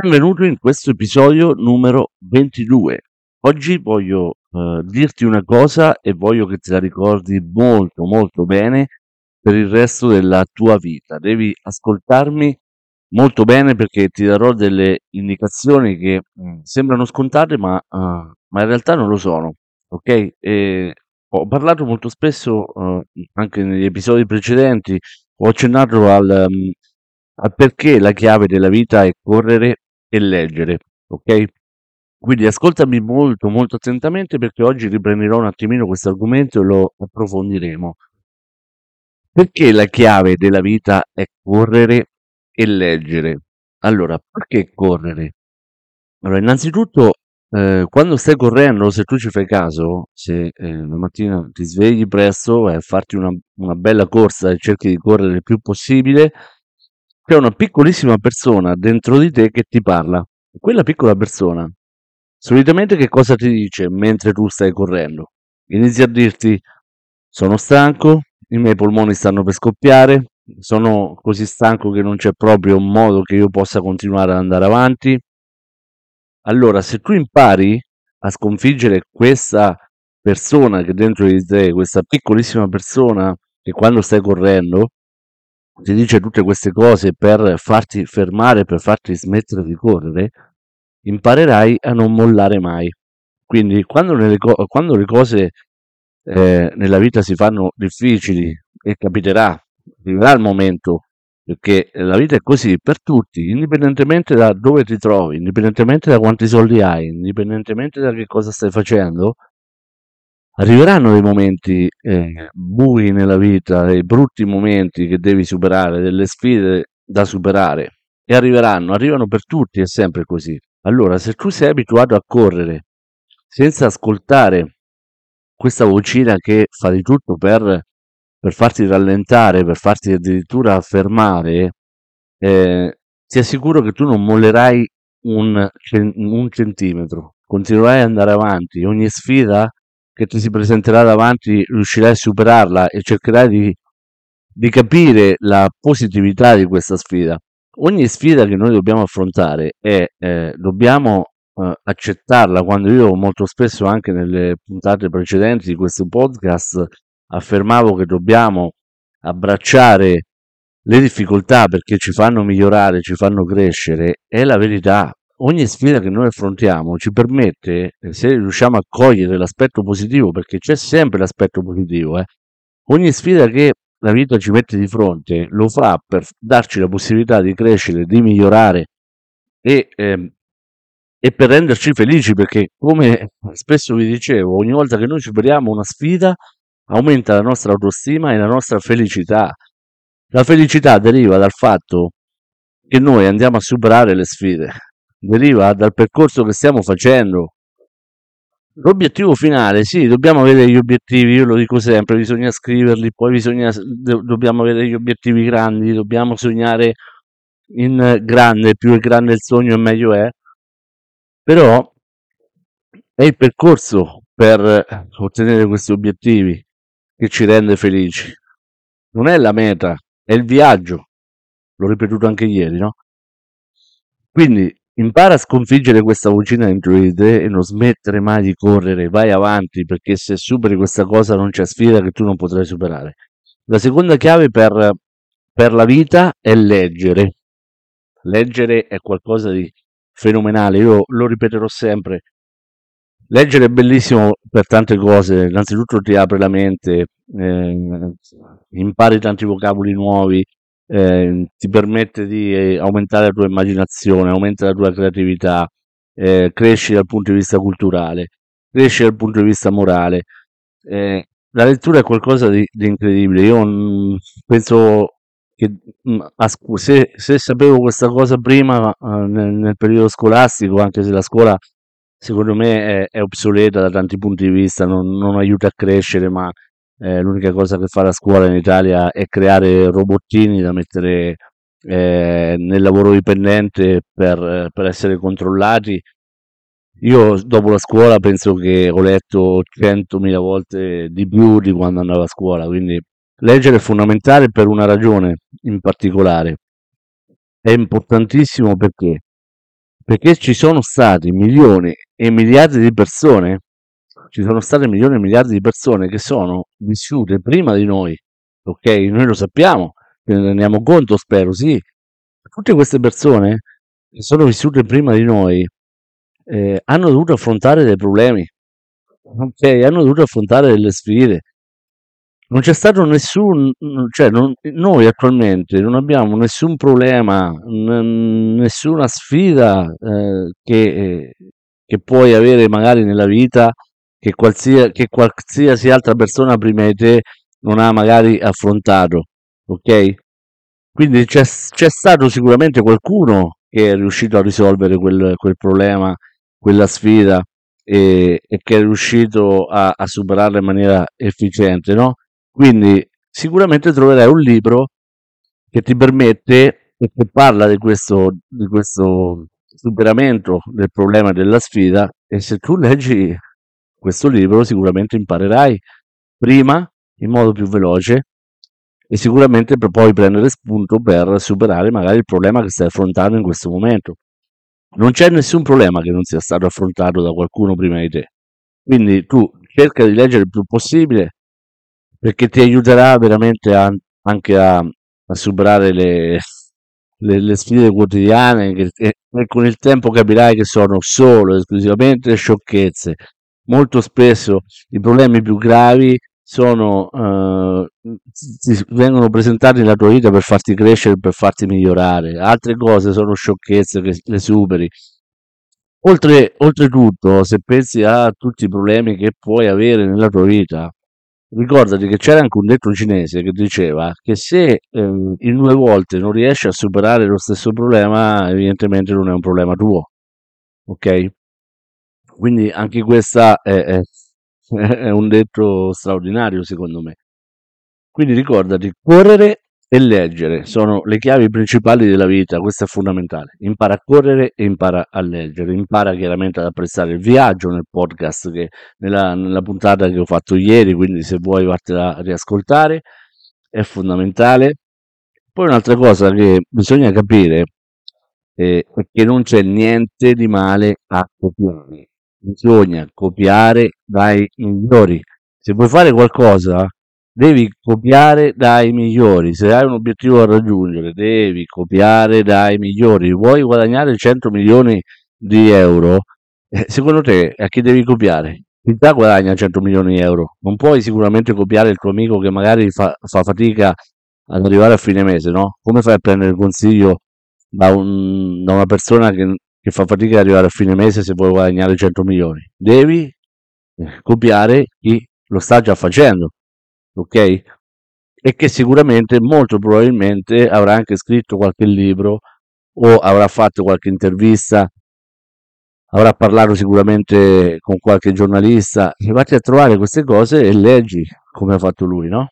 Benvenuto in questo episodio numero 22. Oggi voglio dirti una cosa e voglio che te la ricordi molto molto bene per il resto della tua vita. Devi ascoltarmi molto bene perché ti darò delle indicazioni che sembrano scontate ma in realtà non lo sono, ok? E ho parlato molto spesso anche negli episodi precedenti, ho accennato al perché la chiave della vita è correre e leggere, ok? Quindi ascoltami molto molto attentamente perché oggi riprenderò un attimino questo argomento e lo approfondiremo. Perché la chiave della vita è correre e leggere? Allora, perché correre? Allora, innanzitutto, quando stai correndo, se tu ci fai caso, se la mattina ti svegli presto, vai a farti una bella corsa e cerchi di correre il più possibile, c'è una piccolissima persona dentro di te che ti parla. Quella piccola persona, solitamente che cosa ti dice mentre tu stai correndo? Inizia a dirti, sono stanco, i miei polmoni stanno per scoppiare, sono così stanco che non c'è proprio un modo che io possa continuare ad andare avanti. Allora, se tu impari a sconfiggere questa persona che è dentro di te, questa piccolissima persona che quando stai correndo ti dice tutte queste cose per farti fermare, per farti smettere di correre, imparerai a non mollare mai. Quindi quando le cose nella vita si fanno difficili, e arriverà il momento, perché la vita è così per tutti, indipendentemente da dove ti trovi, indipendentemente da quanti soldi hai, indipendentemente da che cosa stai facendo, arriveranno dei momenti bui nella vita, dei brutti momenti che devi superare, delle sfide da superare, e arrivano per tutti, è sempre così. Allora, se tu sei abituato a correre senza ascoltare questa vocina che fa di tutto per farti rallentare, per farti addirittura fermare, ti assicuro che tu non mollerai un centimetro, continuerai ad andare avanti, ogni sfida che ti si presenterà davanti riuscirai a superarla e cercherai di capire la positività di questa sfida. Ogni sfida che noi dobbiamo affrontare dobbiamo accettarla. Quando io molto spesso anche nelle puntate precedenti di questo podcast affermavo che dobbiamo abbracciare le difficoltà perché ci fanno migliorare, ci fanno crescere, è la verità. Ogni sfida che noi affrontiamo ci permette, se riusciamo a cogliere l'aspetto positivo, perché c'è sempre l'aspetto positivo, ogni sfida che la vita ci mette di fronte lo fa per darci la possibilità di crescere, di migliorare e per renderci felici, perché come spesso vi dicevo, ogni volta che noi superiamo una sfida aumenta la nostra autostima e la nostra felicità. La felicità deriva dal fatto che noi andiamo a superare le sfide, deriva dal percorso che stiamo facendo. L'obiettivo finale, sì, dobbiamo avere gli obiettivi, io lo dico sempre, bisogna scriverli, poi dobbiamo avere gli obiettivi grandi, dobbiamo sognare in grande, più è grande il sogno e meglio è, però è il percorso per ottenere questi obiettivi che ci rende felici, non è la meta, è il viaggio, l'ho ripetuto anche ieri, no? Quindi impara a sconfiggere questa vocina dentro di te e non smettere mai di correre, vai avanti, perché se superi questa cosa non c'è sfida che tu non potrai superare. La seconda chiave per la vita è leggere. Leggere è qualcosa di fenomenale, io lo ripeterò sempre. Leggere è bellissimo per tante cose, innanzitutto ti apre la mente, impari tanti vocaboli nuovi, ti permette di aumentare la tua immaginazione, aumenta la tua creatività, cresci dal punto di vista culturale, cresci dal punto di vista morale. La lettura è qualcosa di incredibile. Io penso che se sapevo questa cosa prima nel periodo scolastico, anche se la scuola secondo me è obsoleta da tanti punti di vista, non aiuta a crescere, ma l'unica cosa che fa la scuola in Italia è creare robottini da mettere nel lavoro dipendente per essere controllati. Io dopo la scuola penso che ho letto 100.000 volte di più di quando andavo a scuola, quindi leggere è fondamentale per una ragione in particolare. È importantissimo perché Perché ci sono stati milioni e miliardi di persone, ci sono state milioni e miliardi di persone che sono vissute prima di noi, ok? Noi lo sappiamo, ce ne rendiamo conto, spero, sì. Tutte queste persone che sono vissute prima di noi hanno dovuto affrontare dei problemi, ok? Hanno dovuto affrontare delle sfide. Non c'è stato nessun, cioè noi attualmente non abbiamo nessun problema, nessuna sfida che puoi avere magari nella vita che qualsiasi altra persona prima di te non ha magari affrontato, ok? Quindi c'è stato sicuramente qualcuno che è riuscito a risolvere quel problema, quella sfida e che è riuscito a superarla in maniera efficiente, no? Quindi sicuramente troverai un libro che ti permette e che parla di questo superamento del problema e della sfida, e se tu leggi questo libro sicuramente imparerai prima in modo più veloce e sicuramente per poi prendere spunto per superare magari il problema che stai affrontando in questo momento. Non c'è nessun problema che non sia stato affrontato da qualcuno prima di te. Quindi tu cerca di leggere il più possibile perché ti aiuterà veramente anche a superare le sfide quotidiane e con il tempo capirai che sono solo e esclusivamente sciocchezze. Molto spesso i problemi più gravi vengono presentati nella tua vita per farti crescere, per farti migliorare. Altre cose sono sciocchezze che le superi. Oltretutto, se pensi a tutti i problemi che puoi avere nella tua vita, ricordati che c'era anche un detto cinese che diceva che se in 2 volte non riesci a superare lo stesso problema, evidentemente non è un problema tuo, ok? Quindi anche questa è un detto straordinario secondo me. Quindi ricordati, correre e leggere sono le chiavi principali della vita, questo è fondamentale. Impara a correre e impara a leggere, impara chiaramente ad apprezzare il viaggio nel podcast, nella puntata che ho fatto ieri, quindi se vuoi vartela a riascoltare, è fondamentale. Poi un'altra cosa che bisogna capire è che non c'è niente di male a copiare, bisogna copiare dai migliori. Se vuoi fare qualcosa devi copiare dai migliori, se hai un obiettivo da raggiungere devi copiare dai migliori. Vuoi guadagnare 100 milioni di euro? Secondo te a chi devi copiare? Chi già guadagna 100 milioni di euro? Non puoi sicuramente copiare il tuo amico che magari fa fatica ad arrivare a fine mese, no? Come fai a prendere consiglio da una persona che fa fatica ad arrivare a fine mese se vuoi guadagnare 100 milioni? Devi copiare chi lo sta già facendo, ok? E che sicuramente, molto probabilmente, avrà anche scritto qualche libro o avrà fatto qualche intervista, avrà parlato sicuramente con qualche giornalista. E vatti a trovare queste cose e leggi come ha fatto lui, no?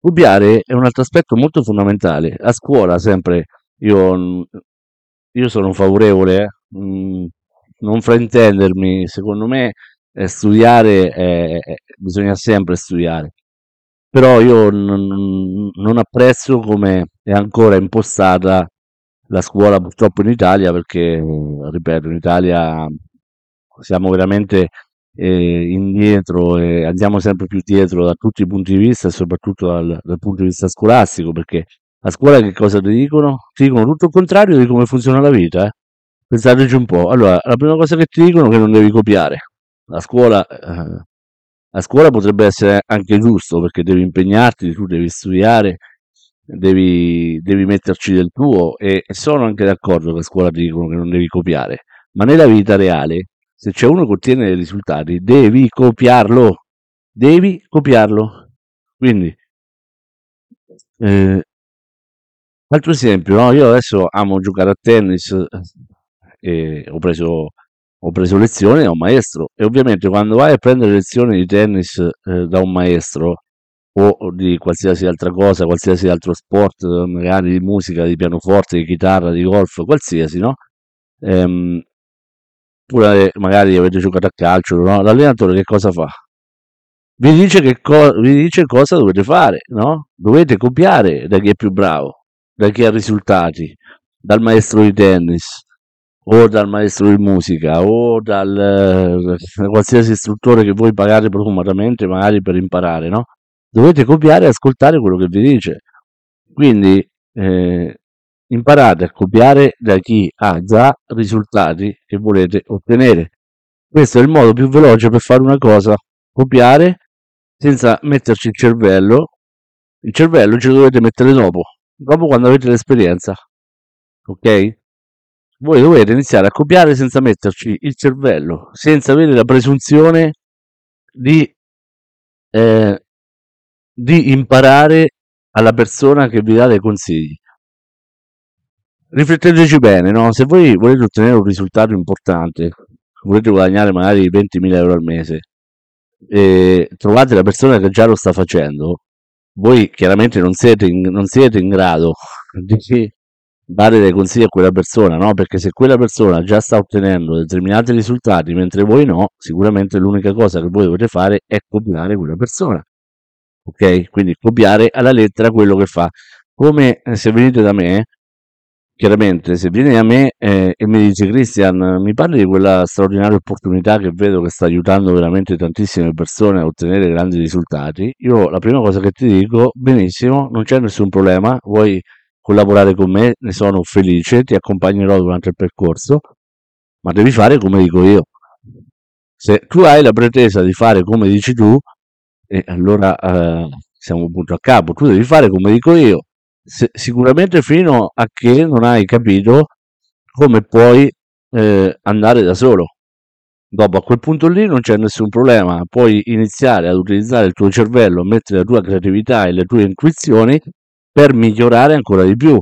Copiare è un altro aspetto molto fondamentale. A scuola sempre io sono favorevole, non fraintendermi, secondo me studiare bisogna sempre studiare, però io non apprezzo come è ancora impostata la scuola purtroppo in Italia, perché ripeto, in Italia siamo veramente indietro e andiamo sempre più dietro da tutti i punti di vista e soprattutto dal punto di vista scolastico, perché a scuola che cosa ti dicono? Ti dicono tutto il contrario di come funziona la vita, eh. Pensateci un po'. Allora, la prima cosa che ti dicono è che non devi copiare. A scuola potrebbe essere anche giusto, perché devi impegnarti, tu devi studiare, devi metterci del tuo, e sono anche d'accordo che a scuola ti dicono che non devi copiare, ma nella vita reale, se c'è uno che ottiene dei risultati, devi copiarlo. Quindi altro esempio, no? Io adesso amo giocare a tennis, ho preso lezioni da un maestro, e ovviamente quando vai a prendere lezioni di tennis da un maestro o di qualsiasi altra cosa, qualsiasi altro sport, magari di musica, di pianoforte, di chitarra, di golf, qualsiasi, no? Oppure magari avete giocato a calcio, no? L'allenatore che cosa fa? Vi dice cosa dovete fare, no? Dovete copiare da chi è più bravo, da chi ha risultati, dal maestro di tennis o dal maestro di musica o dal qualsiasi istruttore che voi pagate profumatamente magari per imparare, no? Dovete copiare e ascoltare quello che vi dice. Quindi imparate a copiare da chi ha già risultati che volete ottenere. Questo è il modo più veloce per fare una cosa, copiare senza metterci il cervello. Il cervello ce lo dovete mettere dopo quando avete l'esperienza, ok? Voi dovete iniziare a copiare senza metterci il cervello, senza avere la presunzione di imparare alla persona che vi dà dei consigli. Rifletteteci bene, no? Se voi volete ottenere un risultato importante, volete guadagnare magari 20.000 euro al mese e trovate la persona che già lo sta facendo, voi chiaramente non siete in grado di dare dei consigli a quella persona, no? Perché se quella persona già sta ottenendo determinati risultati mentre voi no, sicuramente l'unica cosa che voi dovete fare è copiare quella persona, ok? Quindi copiare alla lettera quello che fa. Come se venite da me, chiaramente se vieni da me e mi dici: Cristian, mi parli di quella straordinaria opportunità che vedo che sta aiutando veramente tantissime persone a ottenere grandi risultati, io la prima cosa che ti dico: benissimo, non c'è nessun problema, vuoi collaborare con me, ne sono felice, ti accompagnerò durante il percorso, ma devi fare come dico io. Se tu hai la pretesa di fare come dici tu, allora siamo punto a capo. Tu devi fare come dico io, sicuramente fino a che non hai capito come puoi andare da solo. Dopo, a quel punto lì non c'è nessun problema, puoi iniziare ad utilizzare il tuo cervello, mettere la tua creatività e le tue intuizioni per migliorare ancora di più.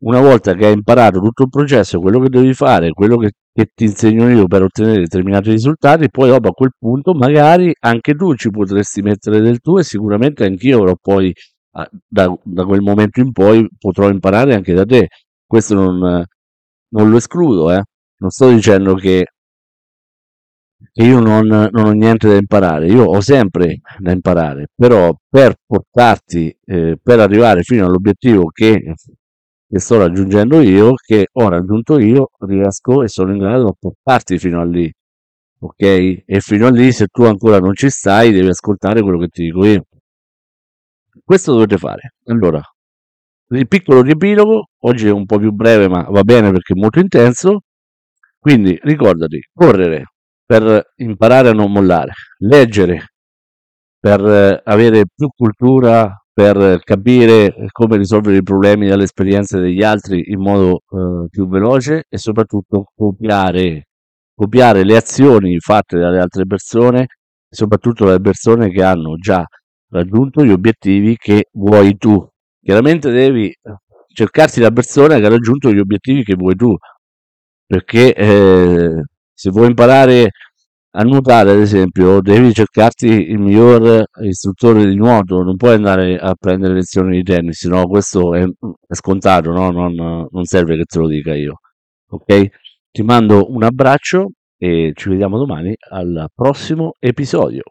Una volta che hai imparato tutto il processo, quello che devi fare, quello che ti insegno io per ottenere determinati risultati, poi dopo a quel punto magari anche tu ci potresti mettere del tuo e sicuramente anch'io avrò poi, da quel momento in poi, potrò imparare anche da te. Questo non lo escludo, non sto dicendo che io non ho niente da imparare, io ho sempre da imparare, però per portarti, per arrivare fino all'obiettivo che sto raggiungendo io, che ho raggiunto io, riesco e sono in grado di portarti fino a lì, ok? E fino a lì, se tu ancora non ci stai, devi ascoltare quello che ti dico io. Questo dovete fare. Allora, il piccolo riepilogo, oggi è un po' più breve ma va bene perché è molto intenso, quindi ricordati: correre per imparare a non mollare, leggere per avere più cultura, per capire come risolvere i problemi dalle esperienze degli altri in modo più veloce, e soprattutto copiare le azioni fatte dalle altre persone, soprattutto dalle persone che hanno già raggiunto gli obiettivi che vuoi tu. Chiaramente devi cercarti la persona che ha raggiunto gli obiettivi che vuoi tu, perché se vuoi imparare a nuotare, ad esempio, devi cercarti il miglior istruttore di nuoto, non puoi andare a prendere lezioni di tennis, no? Questo è scontato, no? Non serve che te lo dica io, ok? Ti mando un abbraccio e ci vediamo domani al prossimo episodio.